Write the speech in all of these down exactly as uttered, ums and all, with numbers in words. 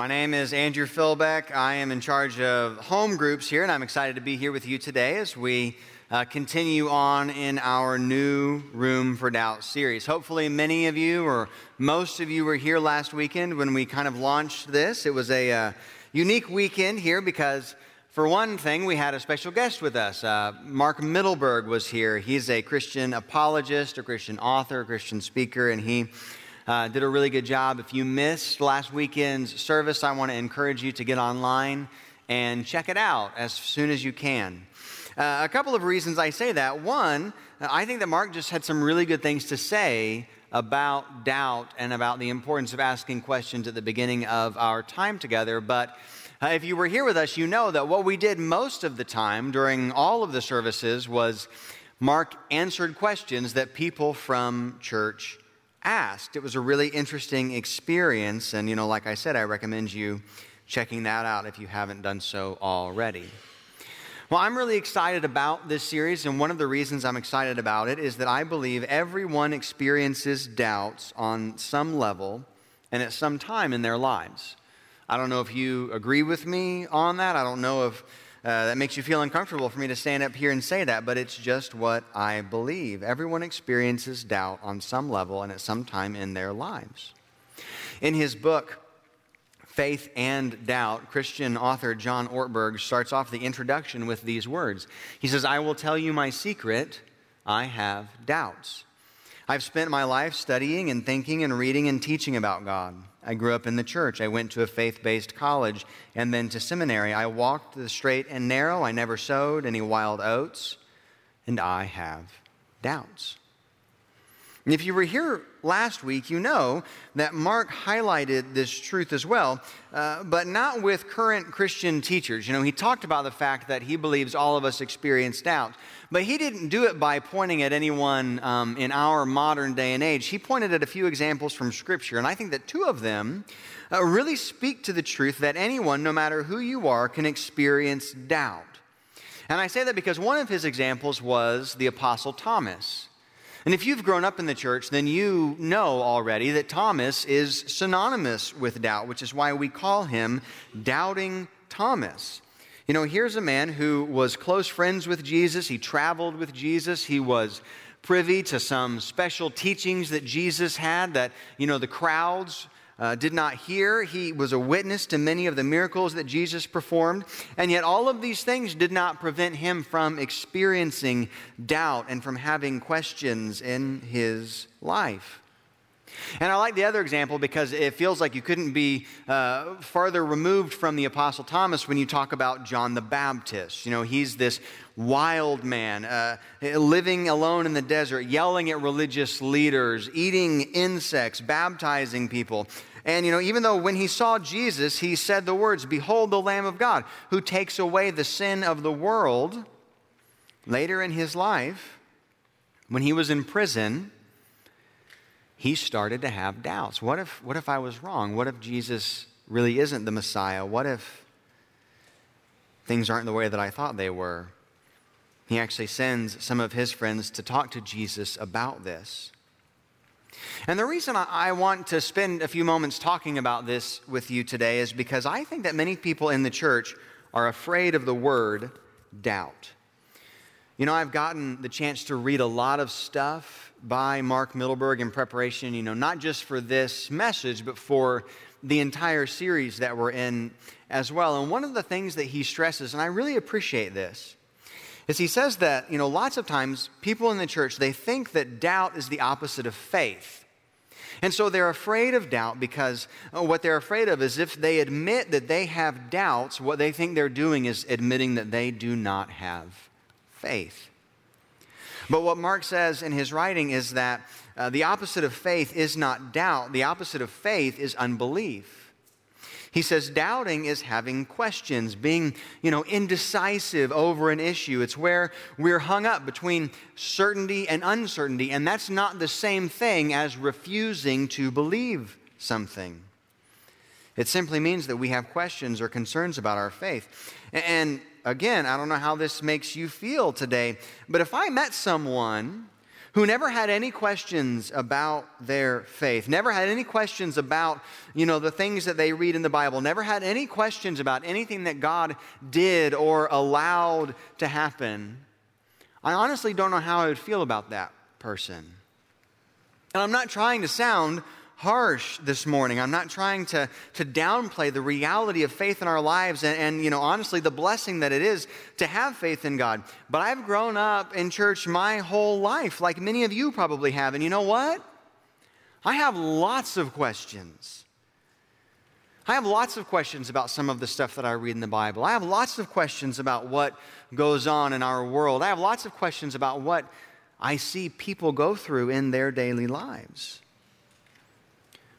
My name is Andrew Philbeck. I am in charge of home groups here, and I'm excited to be here with you today as we uh, continue on in our new Room for Doubt series. Hopefully many of you or most of you were here last weekend when we kind of launched this. It was a uh, unique weekend here because, for one thing, we had a special guest with us. Uh, Mark Mittelberg was here. He's a Christian apologist, a Christian author, a Christian speaker, and he Uh, did a really good job. If you missed last weekend's service, I want to encourage you to get online and check it out as soon as you can. Uh, a couple of reasons I say that. One, I think that Mark just had some really good things to say about doubt and about the importance of asking questions at the beginning of our time together. But uh, if you were here with us, you know that what we did most of the time during all of the services was Mark answered questions that people from church asked. It was a really interesting experience, and you know, like I said, I recommend you checking that out if you haven't done so already. Well, I'm really excited about this series, and one of the reasons I'm excited about it is that I believe everyone experiences doubts on some level and at some time in their lives. I don't know if you agree with me on that. I don't know if Uh, that makes you feel uncomfortable for me to stand up here and say that, but it's just what I believe. Everyone experiences doubt on some level and at some time in their lives. In his book, Faith and Doubt, Christian author John Ortberg starts off the introduction with these words. He says, "I will tell you my secret. I have doubts. I've spent my life studying and thinking and reading and teaching about God. I grew up in the church. I went to a faith-based college and then to seminary. I walked the straight and narrow. I never sowed any wild oats, and I have doubts." And if you were here last week, you know that Mark highlighted this truth as well, uh, but not with current Christian teachers. You know, he talked about the fact that he believes all of us experience doubt, but he didn't do it by pointing at anyone um, in our modern day and age. He pointed at a few examples from Scripture, and I think that two of them uh, really speak to the truth that anyone, no matter who you are, can experience doubt. And I say that because one of his examples was the Apostle Thomas. And if you've grown up in the church, then you know already that Thomas is synonymous with doubt, which is why we call him Doubting Thomas. You know, here's a man who was close friends with Jesus. He traveled with Jesus. He was privy to some special teachings that Jesus had that, you know, the crowds uh, did not hear. He was a witness to many of the miracles that Jesus performed. And yet all of these things did not prevent him from experiencing doubt and from having questions in his life. And I like the other example because it feels like you couldn't be uh, farther removed from the Apostle Thomas when you talk about John the Baptist. You know, he's this wild man uh, living alone in the desert, yelling at religious leaders, eating insects, baptizing people. And, you know, even though when he saw Jesus, he said the words, "Behold the Lamb of God who takes away the sin of the world." Later in his life, when he was in prison, he started to have doubts. What if, what if I was wrong? What if Jesus really isn't the Messiah? What if things aren't the way that I thought they were? He actually sends some of his friends to talk to Jesus about this. And the reason I want to spend a few moments talking about this with you today is because I think that many people in the church are afraid of the word doubt. You know, I've gotten the chance to read a lot of stuff by Mark Mittelberg in preparation, you know, not just for this message, but for the entire series that we're in as well. And one of the things that he stresses, and I really appreciate this, is he says that, you know, lots of times people in the church, they think that doubt is the opposite of faith. And so they're afraid of doubt because what they're afraid of is if they admit that they have doubts, what they think they're doing is admitting that they do not have faith. But what Mark says in his writing is that uh, the opposite of faith is not doubt. The opposite of faith is unbelief. He says doubting is having questions, being, you know, indecisive over an issue. It's where we're hung up between certainty and uncertainty, and that's not the same thing as refusing to believe something. It simply means that we have questions or concerns about our faith. And again, I don't know how this makes you feel today, but if I met someone who never had any questions about their faith, never had any questions about, you know, the things that they read in the Bible, never had any questions about anything that God did or allowed to happen. I honestly don't know how I would feel about that person. And I'm not trying to sound harsh this morning. I'm not trying to, to downplay the reality of faith in our lives and, and, you know, honestly, the blessing that it is to have faith in God. But I've grown up in church my whole life, like many of you probably have. And you know what? I have lots of questions. I have lots of questions about some of the stuff that I read in the Bible. I have lots of questions about what goes on in our world. I have lots of questions about what I see people go through in their daily lives.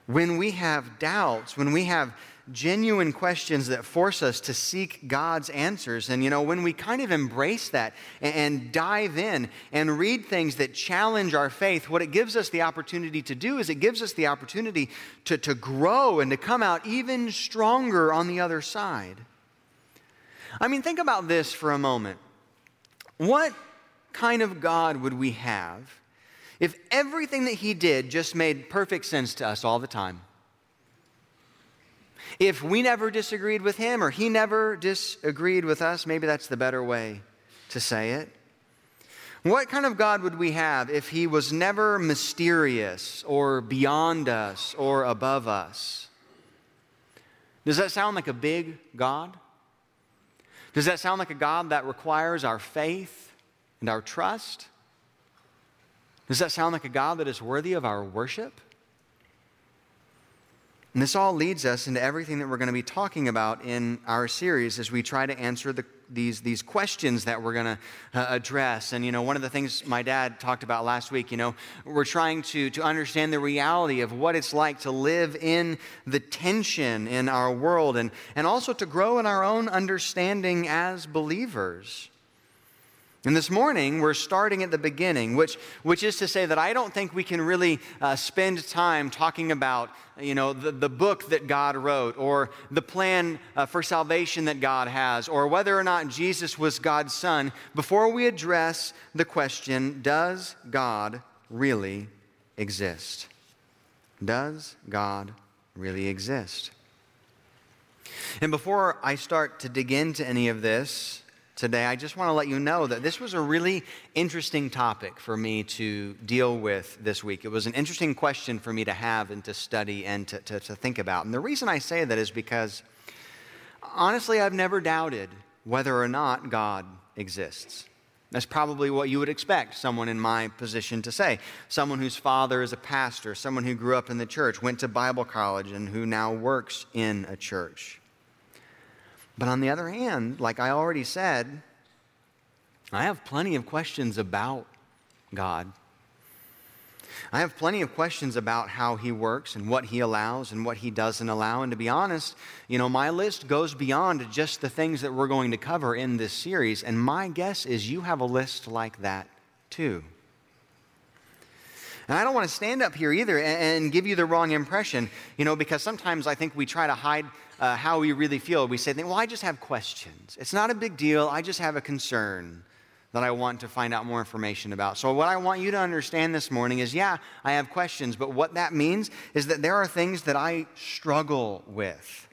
When we have doubts, when we have genuine questions that force us to seek God's answers, and, you know, when we kind of embrace that and dive in and read things that challenge our faith, what it gives us the opportunity to do is it gives us the opportunity to, to grow and to come out even stronger on the other side. I mean, think about this for a moment. What kind of God would we have if everything that he did just made perfect sense to us all the time? If we never disagreed with him or he never disagreed with us, maybe that's the better way to say it. What kind of God would we have if he was never mysterious or beyond us or above us? Does that sound like a big God? Does that sound like a God that requires our faith and our trust? Does that sound like a God that is worthy of our worship? And this all leads us into everything that we're going to be talking about in our series as we try to answer the, these, these questions that we're going to uh, address. And, you know, one of the things my dad talked about last week, you know, we're trying to, to understand the reality of what it's like to live in the tension in our world and, and also to grow in our own understanding as believers. And this morning, we're starting at the beginning, which which is to say that I don't think we can really uh, spend time talking about, you know, the, the book that God wrote or the plan uh, for salvation that God has or whether or not Jesus was God's son before we address the question, does God really exist? Does God really exist? And before I start to dig into any of this today, I just want to let you know that this was a really interesting topic for me to deal with this week. It was an interesting question for me to have and to study and to, to, to think about. And the reason I say that is because, honestly, I've never doubted whether or not God exists. That's probably what you would expect someone in my position to say. Someone whose father is a pastor, someone who grew up in the church, went to Bible college, and who now works in a church. But on the other hand, like I already said, I have plenty of questions about God. I have plenty of questions about how he works and what he allows and what he doesn't allow. And to be honest, you know, my list goes beyond just the things that we're going to cover in this series. And my guess is you have a list like that too. And I don't want to stand up here either and give you the wrong impression, you know, because sometimes I think we try to hide uh, how we really feel. We say, well, I just have questions. It's not a big deal. I just have a concern that I want to find out more information about. So what I want you to understand this morning is, yeah, I have questions, but what that means is that there are things that I struggle with.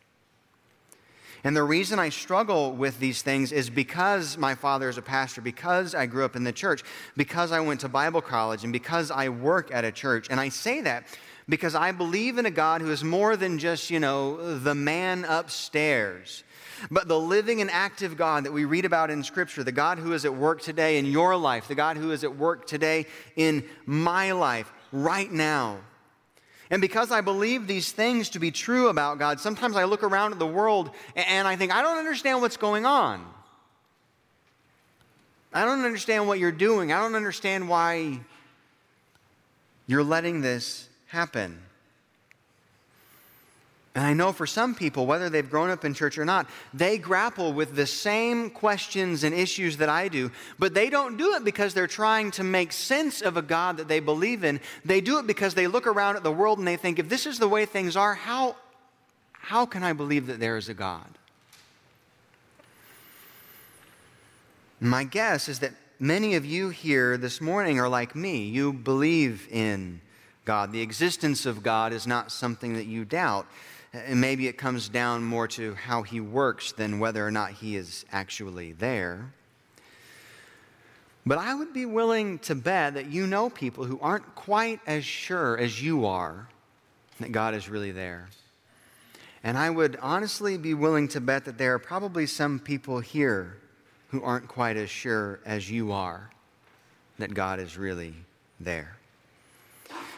And the reason I struggle with these things is because my father is a pastor, because I grew up in the church, because I went to Bible college, and because I work at a church. And I say that because I believe in a God who is more than just, you know, the man upstairs, but the living and active God that we read about in Scripture, the God who is at work today in your life, the God who is at work today in my life right now. And because I believe these things to be true about God, sometimes I look around at the world and I think, I don't understand what's going on. I don't understand what you're doing. I don't understand why you're letting this happen. And I know for some people, whether they've grown up in church or not, they grapple with the same questions and issues that I do, but they don't do it because they're trying to make sense of a God that they believe in. They do it because they look around at the world and they think, if this is the way things are, how, how can I believe that there is a God? My guess is that many of you here this morning are like me. You believe in God. The existence of God is not something that you doubt. And maybe it comes down more to how he works than whether or not he is actually there. But I would be willing to bet that you know people who aren't quite as sure as you are that God is really there. And I would honestly be willing to bet that there are probably some people here who aren't quite as sure as you are that God is really there.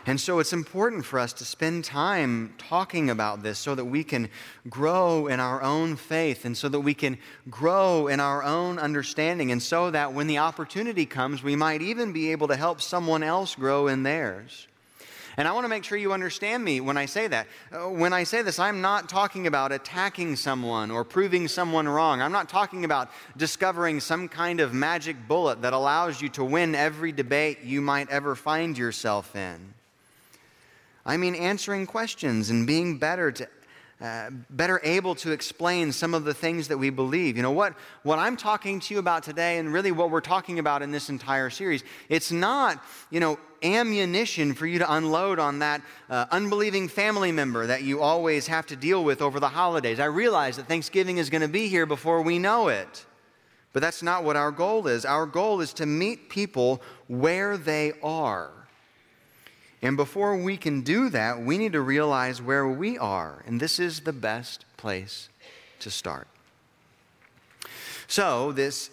And so it's important for us to spend time talking about this so that we can grow in our own faith and so that we can grow in our own understanding and so that when the opportunity comes, we might even be able to help someone else grow in theirs. And I want to make sure you understand me when I say that. When I say this, I'm not talking about attacking someone or proving someone wrong. I'm not talking about discovering some kind of magic bullet that allows you to win every debate you might ever find yourself in. I mean answering questions and being better to Uh, better able to explain some of the things that we believe. You know, what, what I'm talking to you about today and really what we're talking about in this entire series, it's not, you know, ammunition for you to unload on that uh, unbelieving family member that you always have to deal with over the holidays. I realize that Thanksgiving is going to be here before we know it, but that's not what our goal is. Our goal is to meet people where they are. And before we can do that, we need to realize where we are. And this is the best place to start. So this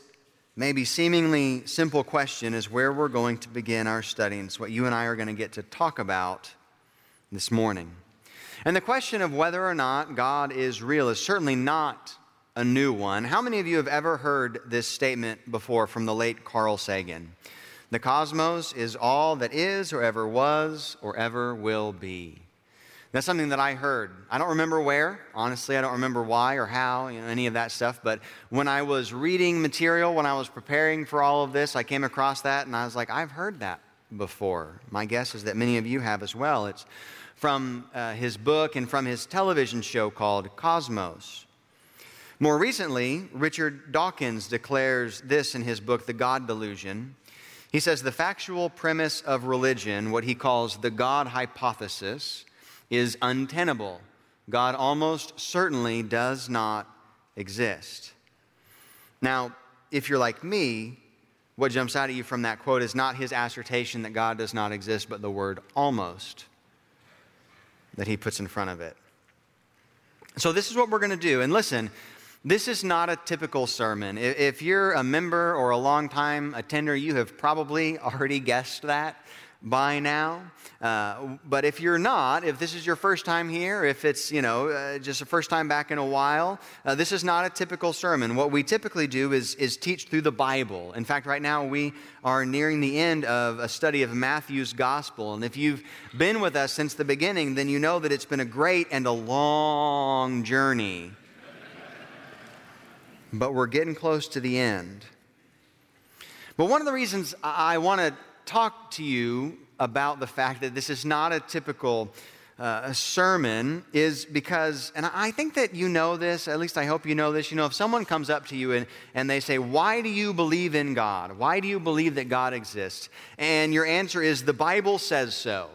maybe seemingly simple question is where we're going to begin our study. And it's what you and I are going to get to talk about this morning. And the question of whether or not God is real is certainly not a new one. How many of you have ever heard this statement before from the late Carl Sagan? The cosmos is all that is or ever was or ever will be. That's something that I heard. I don't remember where. Honestly, I don't remember why or how, you know, any of that stuff. But when I was reading material, when I was preparing for all of this, I came across that and I was like, I've heard that before. My guess is that many of you have as well. It's from uh, his book and from his television show called Cosmos. More recently, Richard Dawkins declares this in his book, The God Delusion. He says the factual premise of religion, what he calls the God hypothesis, is untenable. God almost certainly does not exist. Now, if you're like me, what jumps out at you from that quote is not his assertion that God does not exist, but the word almost that he puts in front of it. So this is what we're going to do. And listen, this is not a typical sermon. If you're a member or a long-time attender, you have probably already guessed that by now. Uh, but if you're not, if this is your first time here, if it's, you know, uh, just a first time back in a while, uh, this is not a typical sermon. What we typically do is, is teach through the Bible. In fact, right now we are nearing the end of a study of Matthew's gospel. And if you've been with us since the beginning, then you know that it's been a great and a long journey. But we're getting close to the end. But one of the reasons I want to talk to you about the fact that this is not a typical uh, sermon is because, and I think that you know this, at least I hope you know this, you know, if someone comes up to you and, and they say, why do you believe in God? Why do you believe that God exists? And your answer is, the Bible says so.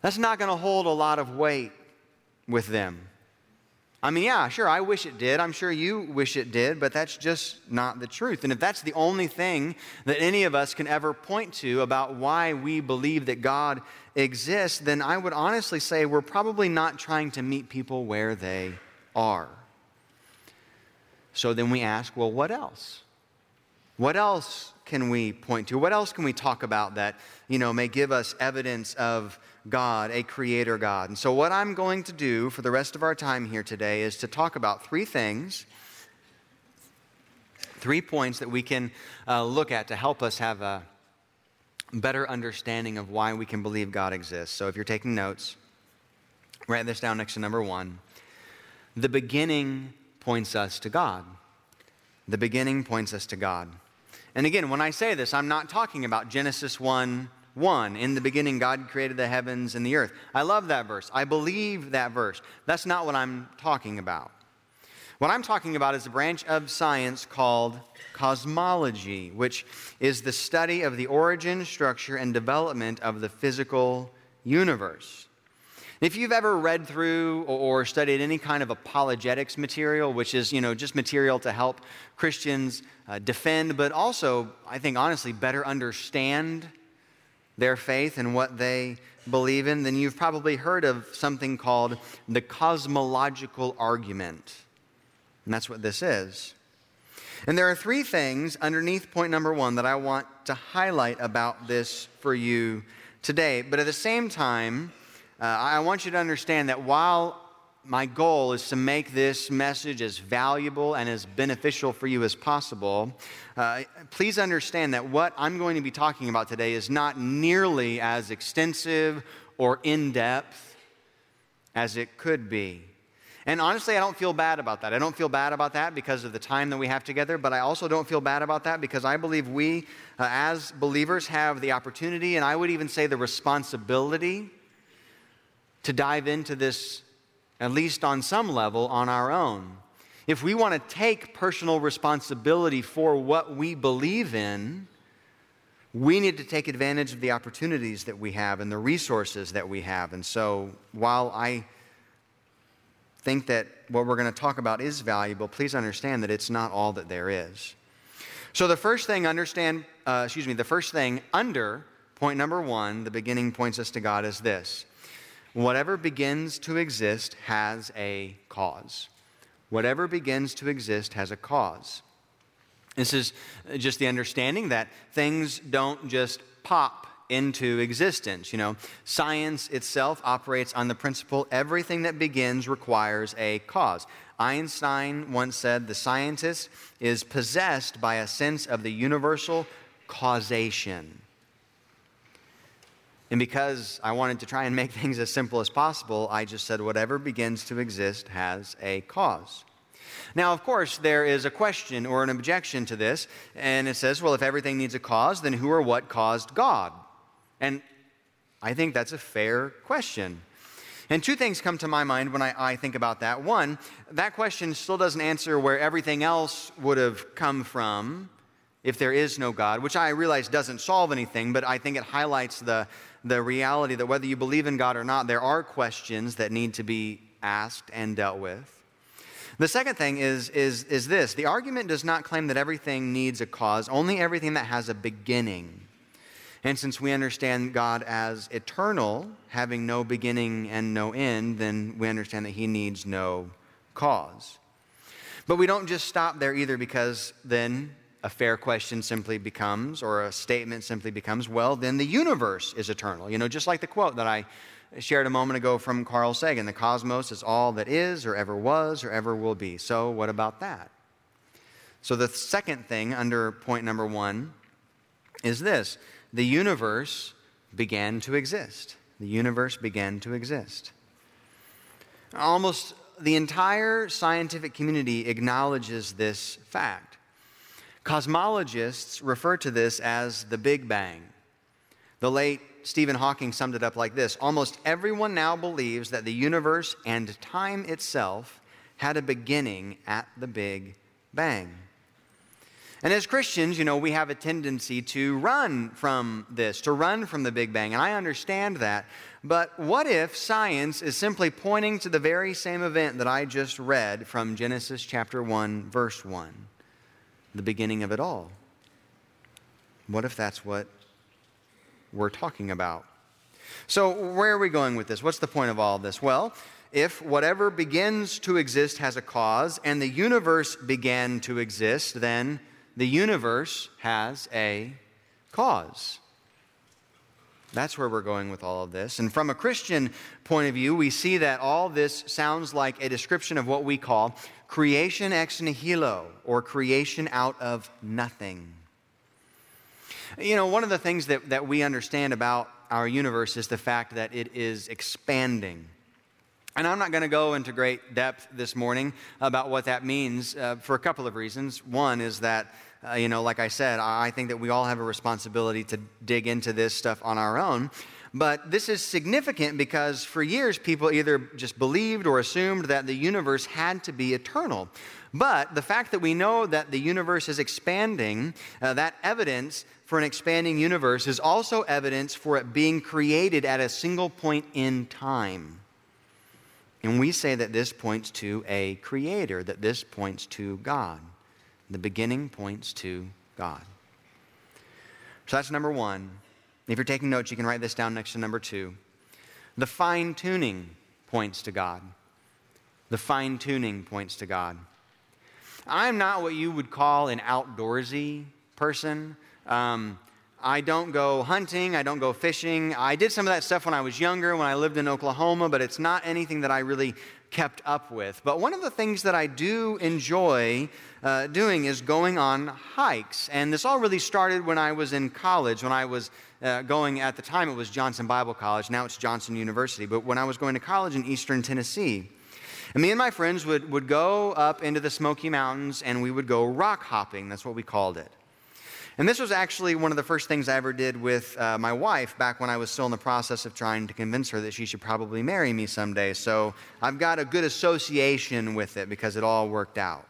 That's not going to hold a lot of weight with them. I mean, yeah, sure, I wish it did. I'm sure you wish it did, but that's just not the truth. And if that's the only thing that any of us can ever point to about why we believe that God exists, then I would honestly say we're probably not trying to meet people where they are. So then we ask, well, what else? What else can we point to? What else can we talk about that, you know, may give us evidence of God, a creator God? And so what I'm going to do for the rest of our time here today is to talk about three things, three points that we can uh, look at to help us have a better understanding of why we can believe God exists. So if you're taking notes, write this down next to number one. The beginning points us to God. The beginning points us to God. And again, when I say this, I'm not talking about Genesis one one. In the beginning, God created the heavens and the earth. I love that verse. I believe that verse. That's not what I'm talking about. What I'm talking about is a branch of science called cosmology, which is the study of the origin, structure, and development of the physical universe. If you've ever read through or studied any kind of apologetics material, which is, you know, just material to help Christians uh, defend, but also, I think, honestly, better understand their faith and what they believe in, then you've probably heard of something called the cosmological argument. And that's what this is. And there are three things underneath point number one that I want to highlight about this for you today. But at the same time, Uh, I want you to understand that while my goal is to make this message as valuable and as beneficial for you as possible, uh, please understand that what I'm going to be talking about today is not nearly as extensive or in-depth as it could be. And honestly, I don't feel bad about that. I don't feel bad about that because of the time that we have together, but I also don't feel bad about that because I believe we, uh, as believers, have the opportunity, and I would even say the responsibility, to dive into this, at least on some level, on our own. If we want to take personal responsibility for what we believe in, we need to take advantage of the opportunities that we have and the resources that we have. And so while I think that what we're going to talk about is valuable, please understand that it's not all that there is. So the first thing understand, uh, excuse me, the first thing under point number one, the beginning points us to God, is this. Whatever begins to exist has a cause. Whatever begins to exist has a cause. This is just the understanding that things don't just pop into existence. You know, science itself operates on the principle everything that begins requires a cause. Einstein once said, the scientist is possessed by a sense of the universal causation. And because I wanted to try and make things as simple as possible, I just said whatever begins to exist has a cause. Now, of course, there is a question or an objection to this, and it says, well, if everything needs a cause, then who or what caused God? And I think that's a fair question. And two things come to my mind when I, I think about that. One, that question still doesn't answer where everything else would have come from if there is no God, which I realize doesn't solve anything, but I think it highlights the, the reality that whether you believe in God or not, there are questions that need to be asked and dealt with. The second thing is, is, is this. The argument does not claim that everything needs a cause, only everything that has a beginning. And since we understand God as eternal, having no beginning and no end, then we understand that he needs no cause. But we don't just stop there either, because then a fair question simply becomes, or a statement simply becomes, well, then the universe is eternal. You know, just like the quote that I shared a moment ago from Carl Sagan, the cosmos is all that is or ever was or ever will be. So what about that? So the second thing under point number one is this. The universe began to exist. The universe began to exist. Almost the entire scientific community acknowledges this fact. Cosmologists refer to this as the Big Bang. The late Stephen Hawking summed it up like this. Almost everyone now believes that the universe and time itself had a beginning at the Big Bang. And as Christians, you know, we have a tendency to run from this, to run from the Big Bang. And I understand that. But what if science is simply pointing to the very same event that I just read from Genesis chapter one, verse one? The beginning of it all. What if that's what we're talking about? So where are we going with this? What's the point of all of this? Well, if whatever begins to exist has a cause, and the universe began to exist, then the universe has a cause. That's where we're going with all of this. And from a Christian point of view, we see that all this sounds like a description of what we call creation ex nihilo, or creation out of nothing. You know, one of the things that, that we understand about our universe is the fact that it is expanding. And I'm not going to go into great depth this morning about what that means uh, for a couple of reasons. One is that Uh, you know, like I said, I think that we all have a responsibility to dig into this stuff on our own. But this is significant because for years, people either just believed or assumed that the universe had to be eternal. But the fact that we know that the universe is expanding, uh, that evidence for an expanding universe is also evidence for it being created at a single point in time. And we say that this points to a creator, that this points to God. The beginning points to God. So that's number one. If you're taking notes, you can write this down next to number two. The fine-tuning points to God. The fine-tuning points to God. I'm not what you would call an outdoorsy person. Um, I don't go hunting. I don't go fishing. I did some of that stuff when I was younger, when I lived in Oklahoma, but it's not anything that I really kept up with. But one of the things that I do enjoy uh, doing is going on hikes. And this all really started when I was in college, when I was uh, going, at the time it was Johnson Bible College, now it's Johnson University, but when I was going to college in Eastern Tennessee. And me and my friends would, would go up into the Smoky Mountains and we would go rock hopping. That's what we called it. And this was actually one of the first things I ever did with uh, my wife back when I was still in the process of trying to convince her that she should probably marry me someday. So I've got a good association with it because it all worked out.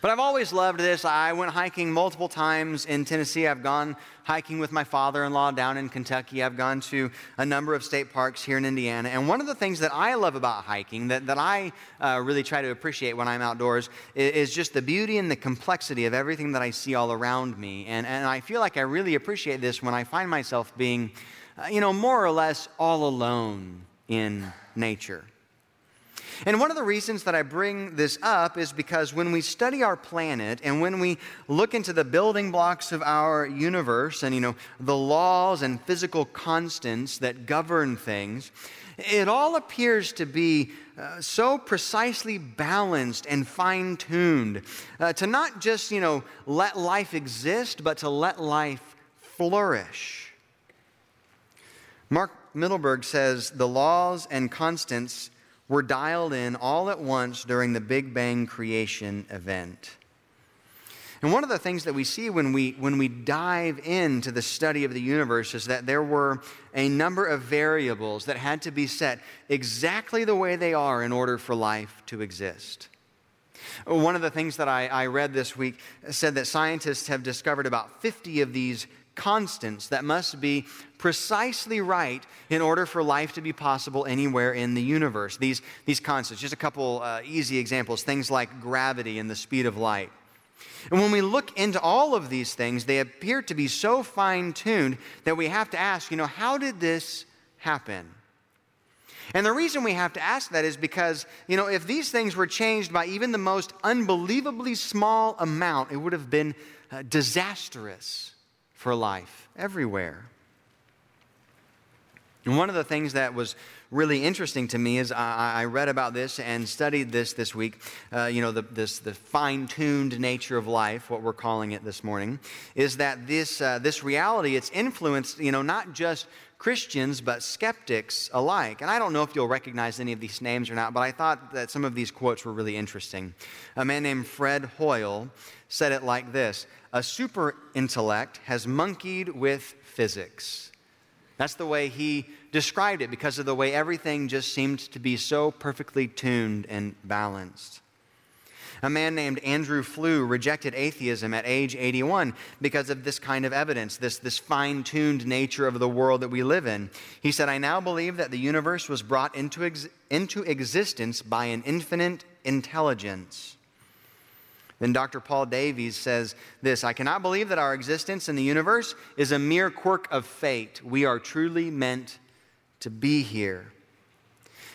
But I've always loved this. I went hiking multiple times in Tennessee. I've gone hiking with my father-in-law down in Kentucky. I've gone to a number of state parks here in Indiana. And one of the things that I love about hiking, that, that I uh, really try to appreciate when I'm outdoors, is, is just the beauty and the complexity of everything that I see all around me. And, and I feel like I really appreciate this when I find myself being, uh, you know, more or less all alone in nature. And one of the reasons that I bring this up is because when we study our planet and when we look into the building blocks of our universe and, you know, the laws and physical constants that govern things, it all appears to be uh, so precisely balanced and fine-tuned uh, to not just, you know, let life exist, but to let life flourish. Mark Mittelberg says, the laws and constants were dialed in all at once during the Big Bang creation event. And one of the things that we see when we when we dive into the study of the universe is that there were a number of variables that had to be set exactly the way they are in order for life to exist. One of the things that I, I read this week said that scientists have discovered about fifty of these constants that must be precisely right in order for life to be possible anywhere in the universe. These, these constants, just a couple uh, easy examples, things like gravity and the speed of light. And when we look into all of these things, they appear to be so fine-tuned that we have to ask, you know, how did this happen? And the reason we have to ask that is because, you know, if these things were changed by even the most unbelievably small amount, it would have been uh, disastrous for life everywhere. And one of the things that was really interesting to me is I, I read about this and studied this this week, uh, you know, the, this, the fine-tuned nature of life, what we're calling it this morning, is that this, uh, this reality, it's influenced, you know, not just Christians, but skeptics alike. And I don't know if you'll recognize any of these names or not, but I thought that some of these quotes were really interesting. A man named Fred Hoyle said it like this: a super intellect has monkeyed with physics. That's the way he described it, because of the way everything just seemed to be so perfectly tuned and balanced. A man named Andrew Flew rejected atheism at age eighty-one because of this kind of evidence, this, this fine-tuned nature of the world that we live in. He said, I now believe that the universe was brought into, ex- into existence by an infinite intelligence. Then Doctor Paul Davies says this: I cannot believe that our existence in the universe is a mere quirk of fate. We are truly meant to be here.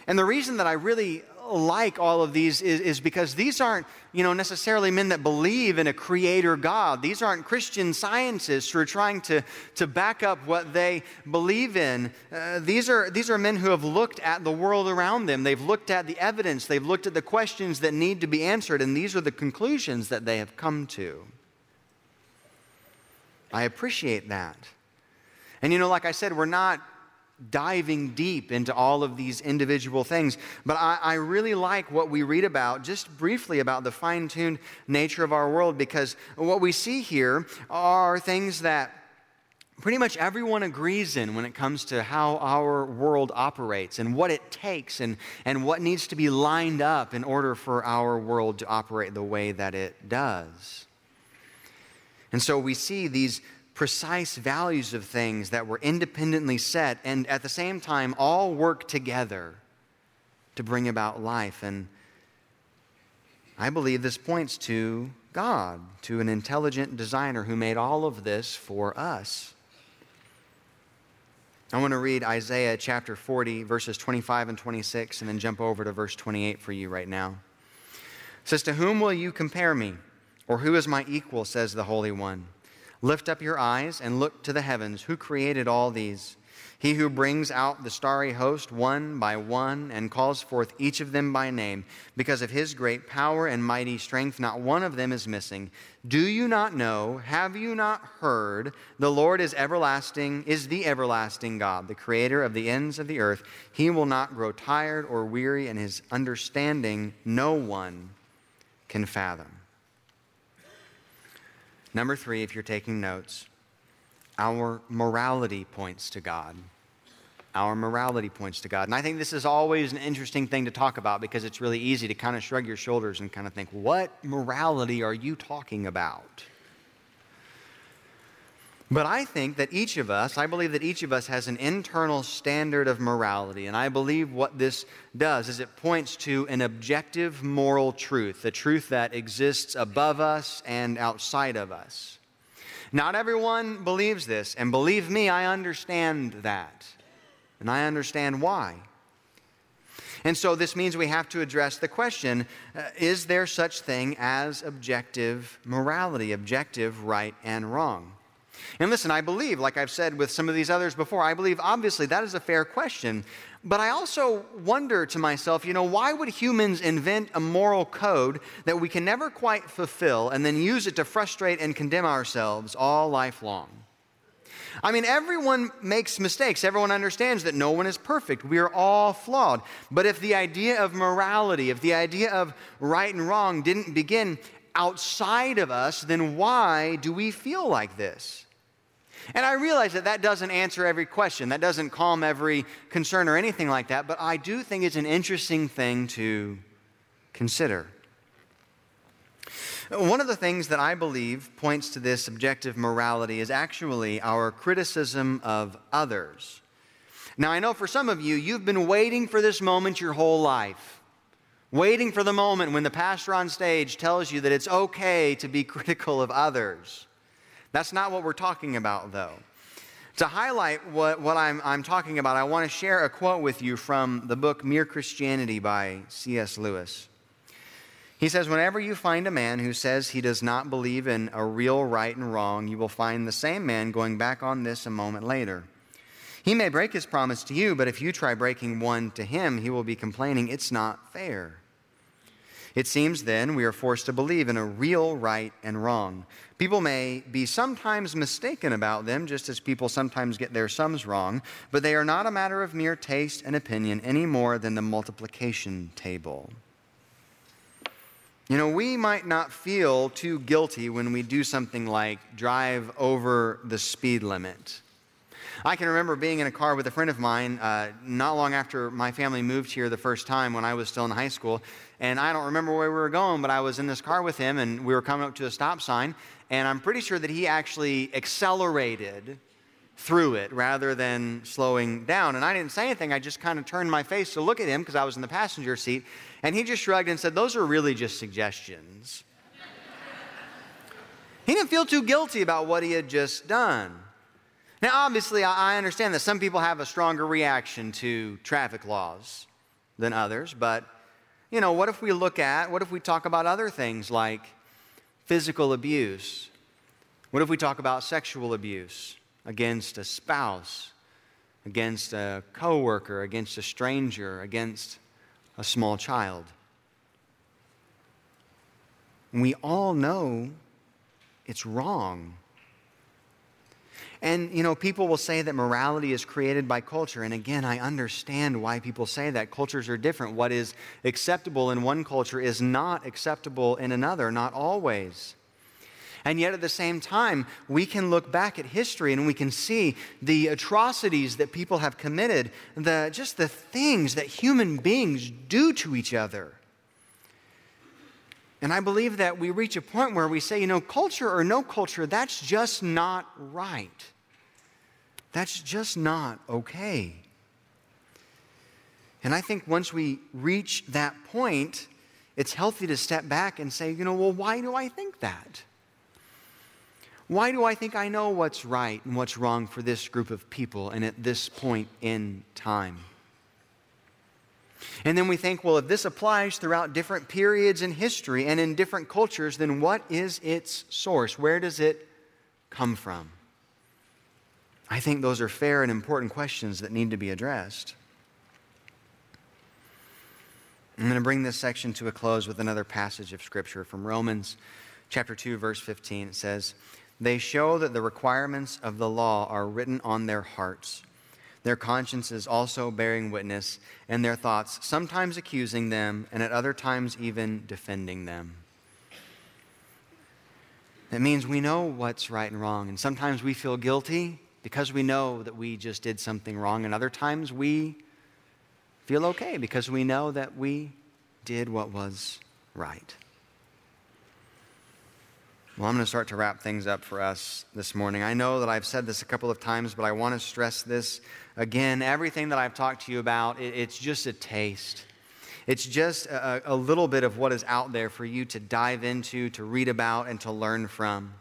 And the reason that I really like all of these is, is because these aren't, you know, necessarily men that believe in a creator God. These aren't Christian scientists who are trying to, to back up what they believe in. Uh, these are, these are men who have looked at the world around them. They've looked at the evidence. They've looked at the questions that need to be answered, and these are the conclusions that they have come to. I appreciate that. And, you know, like I said, we're not diving deep into all of these individual things. But I, I really like what we read about, just briefly, about the fine-tuned nature of our world, because what we see here are things that pretty much everyone agrees in when it comes to how our world operates and what it takes and, and what needs to be lined up in order for our world to operate the way that it does. And so we see these precise values of things that were independently set and at the same time all work together to bring about life. And I believe this points to God, to an intelligent designer who made all of this for us. I want to read Isaiah chapter forty, verses twenty-five and twenty-six, and then jump over to verse twenty-eight for you right now. It says, "To whom will you compare me? Or who is my equal, says the Holy One? Lift up your eyes and look to the heavens. Who created all these? He who brings out the starry host one by one and calls forth each of them by name. Because of his great power and mighty strength, not one of them is missing. Do you not know? Have you not heard? The Lord is everlasting, is the everlasting God, the creator of the ends of the earth. He will not grow tired or weary, and his understanding no one can fathom." Number three, if you're taking notes, our morality points to God. Our morality points to God. And I think this is always an interesting thing to talk about because it's really easy to kind of shrug your shoulders and kind of think, what morality are you talking about? But I think that each of us, I believe that each of us has an internal standard of morality. And I believe what this does is it points to an objective moral truth, a truth that exists above us and outside of us. Not everyone believes this, and believe me, I understand that, and I understand why. And so this means we have to address the question, uh, is there such thing as objective morality, objective right and wrong? And listen, I believe, like I've said with some of these others before, I believe obviously that is a fair question, but I also wonder to myself, you know, why would humans invent a moral code that we can never quite fulfill and then use it to frustrate and condemn ourselves all lifelong? I mean, everyone makes mistakes. Everyone understands that no one is perfect. We are all flawed. But if the idea of morality, if the idea of right and wrong didn't begin outside of us, then why do we feel like this? And I realize that that doesn't answer every question. That doesn't calm every concern or anything like that, but I do think it's an interesting thing to consider. One of the things that I believe points to this objective morality is actually our criticism of others. Now, I know for some of you, you've been waiting for this moment your whole life. Waiting for the moment when the pastor on stage tells you that it's okay to be critical of others. That's not what we're talking about, though. To highlight what, what I'm, I'm talking about, I want to share a quote with you from the book Mere Christianity by C S Lewis. He says, "Whenever you find a man who says he does not believe in a real right and wrong, you will find the same man going back on this a moment later. He may break his promise to you, but if you try breaking one to him, he will be complaining, 'It's not fair.' It seems then we are forced to believe in a real right and wrong. People may be sometimes mistaken about them, just as people sometimes get their sums wrong, but they are not a matter of mere taste and opinion any more than the multiplication table." You know, we might not feel too guilty when we do something like drive over the speed limit. I can remember being in a car with a friend of mine uh, not long after my family moved here the first time when I was still in high school. And I don't remember where we were going, but I was in this car with him and we were coming up to a stop sign. And I'm pretty sure that he actually accelerated through it rather than slowing down. And I didn't say anything. I just kind of turned my face to look at him because I was in the passenger seat. And he just shrugged and said, "Those are really just suggestions." He didn't feel too guilty about what he had just done. Now, obviously, I understand that some people have a stronger reaction to traffic laws than others, but, you know, what if we look at, what if we talk about other things like physical abuse? What if we talk about sexual abuse against a spouse, against a coworker, against a stranger, against a small child? We all know it's wrong. And, you know, people will say that morality is created by culture. And again, I understand why people say that. Cultures are different. What is acceptable in one culture is not acceptable in another, not always. And yet at the same time, we can look back at history and we can see the atrocities that people have committed, the just the things that human beings do to each other. And I believe that we reach a point where we say, you know, culture or no culture, that's just not right. That's just not okay. And I think once we reach that point, it's healthy to step back and say, you know, well, why do I think that? Why do I think I know what's right and what's wrong for this group of people and at this point in time? And then we think, well, if this applies throughout different periods in history and in different cultures, then what is its source? Where does it come from? I think those are fair and important questions that need to be addressed. I'm going to bring this section to a close with another passage of Scripture from Romans chapter two, verse fifteen. It says, "They show that the requirements of the law are written on their hearts, their consciences also bearing witness, and their thoughts sometimes accusing them, and at other times even defending them." That means we know what's right and wrong, and sometimes we feel guilty because we know that we just did something wrong, and other times we feel okay because we know that we did what was right. Well, I'm going to start to wrap things up for us this morning. I know that I've said this a couple of times, but I want to stress this again. Everything that I've talked to you about, it, it's just a taste. It's just a, a little bit of what is out there for you to dive into, to read about, and to learn from.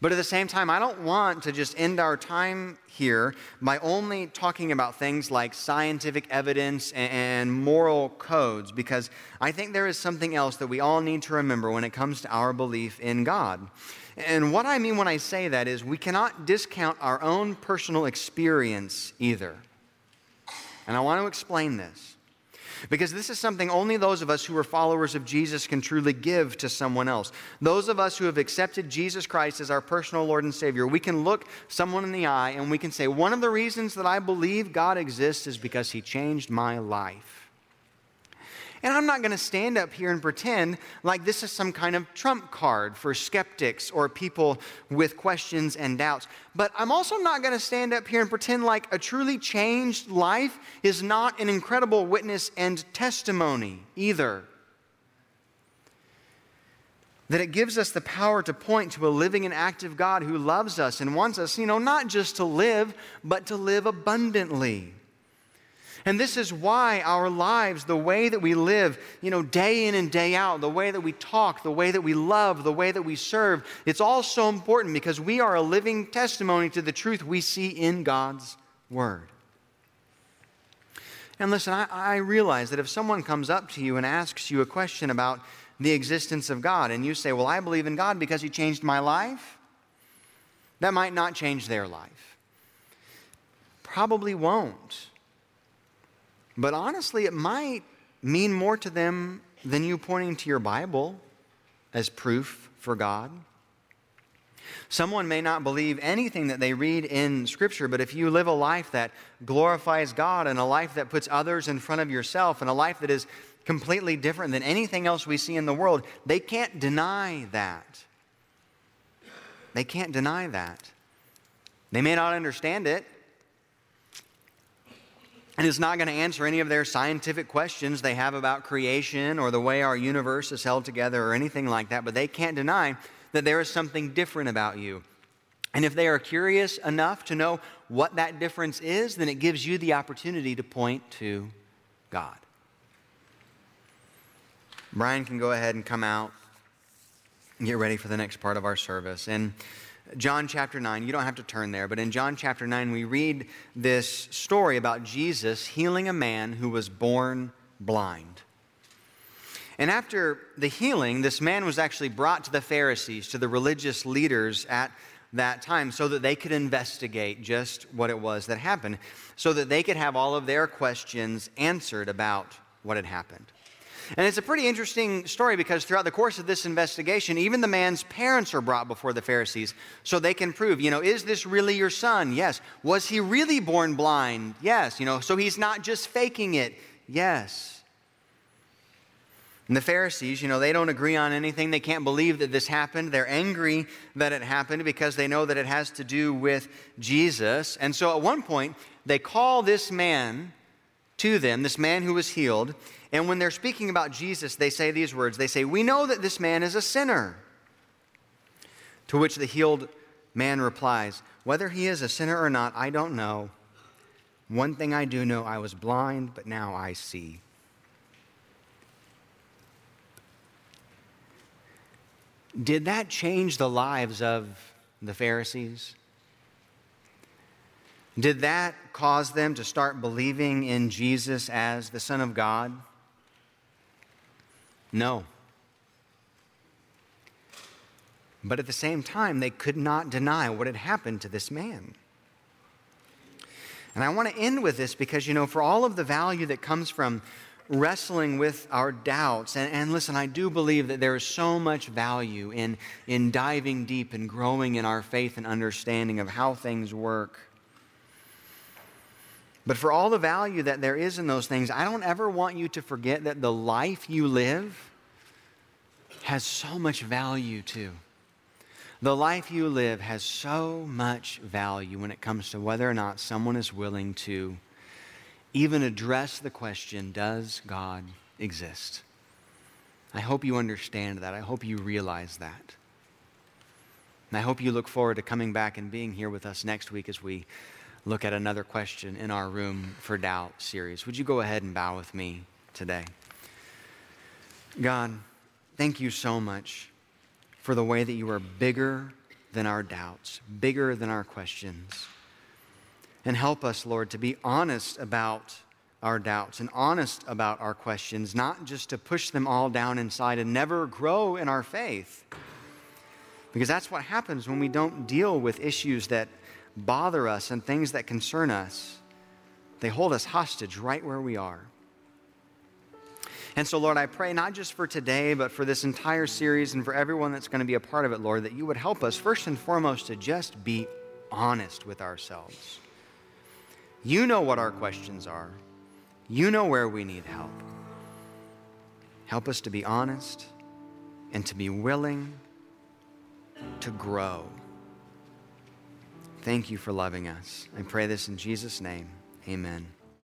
But at the same time, I don't want to just end our time here by only talking about things like scientific evidence and moral codes, because I think there is something else that we all need to remember when it comes to our belief in God. And what I mean when I say that is we cannot discount our own personal experience either. And I want to explain this, because this is something only those of us who are followers of Jesus can truly give to someone else. Those of us who have accepted Jesus Christ as our personal Lord and Savior, we can look someone in the eye and we can say, one of the reasons that I believe God exists is because He changed my life. And I'm not going to stand up here and pretend like this is some kind of trump card for skeptics or people with questions and doubts. But I'm also not going to stand up here and pretend like a truly changed life is not an incredible witness and testimony either. That it gives us the power to point to a living and active God who loves us and wants us, you know, not just to live, but to live abundantly. And this is why our lives, the way that we live, you know, day in and day out, the way that we talk, the way that we love, the way that we serve, it's all so important, because we are a living testimony to the truth we see in God's Word. And listen, I, I realize that if someone comes up to you and asks you a question about the existence of God, and you say, well, I believe in God because He changed my life, that might not change their life. Probably won't. But honestly, it might mean more to them than you pointing to your Bible as proof for God. Someone may not believe anything that they read in Scripture, but if you live a life that glorifies God and a life that puts others in front of yourself and a life that is completely different than anything else we see in the world, they can't deny that. They can't deny that. They may not understand it, and it's not going to answer any of their scientific questions they have about creation or the way our universe is held together or anything like that, but they can't deny that there is something different about you. And if they are curious enough to know what that difference is, then it gives you the opportunity to point to God. Brian can go ahead and come out and get ready for the next part of our service. And John chapter nine, you don't have to turn there, but in John chapter nine, we read this story about Jesus healing a man who was born blind. And after the healing, this man was actually brought to the Pharisees, to the religious leaders at that time, so that they could investigate just what it was that happened, so that they could have all of their questions answered about what had happened. And it's a pretty interesting story, because throughout the course of this investigation, even the man's parents are brought before the Pharisees so they can prove, you know, is this really your son? Yes. Was he really born blind? Yes. You know, so he's not just faking it. Yes. And the Pharisees, you know, they don't agree on anything. They can't believe that this happened. They're angry that it happened because they know that it has to do with Jesus. And so at one point, they call this man to them, this man who was healed. And when they're speaking about Jesus, they say these words. They say, "We know that this man is a sinner." To which the healed man replies, "Whether he is a sinner or not, I don't know. One thing I do know, I was blind, but now I see." Did that change the lives of the Pharisees? Did that cause them to start believing in Jesus as the Son of God? No. But at the same time, they could not deny what had happened to this man. And I want to end with this because, you know, for all of the value that comes from wrestling with our doubts. And, and listen, I do believe that there is so much value in, in diving deep and growing in our faith and understanding of how things work. But for all the value that there is in those things, I don't ever want you to forget that the life you live has so much value too. The life you live has so much value when it comes to whether or not someone is willing to even address the question, does God exist? I hope you understand that. I hope you realize that. And I hope you look forward to coming back and being here with us next week as we look at another question in our Room for Doubt series. Would you go ahead and bow with me today? God, thank you so much for the way that you are bigger than our doubts, bigger than our questions. And help us, Lord, to be honest about our doubts and honest about our questions, not just to push them all down inside and never grow in our faith. Because that's what happens when we don't deal with issues that bother us and things that concern us. They hold us hostage right where we are. And so, Lord, I pray not just for today, but for this entire series and for everyone that's going to be a part of it, Lord, that you would help us first and foremost to just be honest with ourselves. You know what our questions are. You know where we need help. Help us to be honest and to be willing to grow. Thank you for loving us. I pray this in Jesus' name. Amen.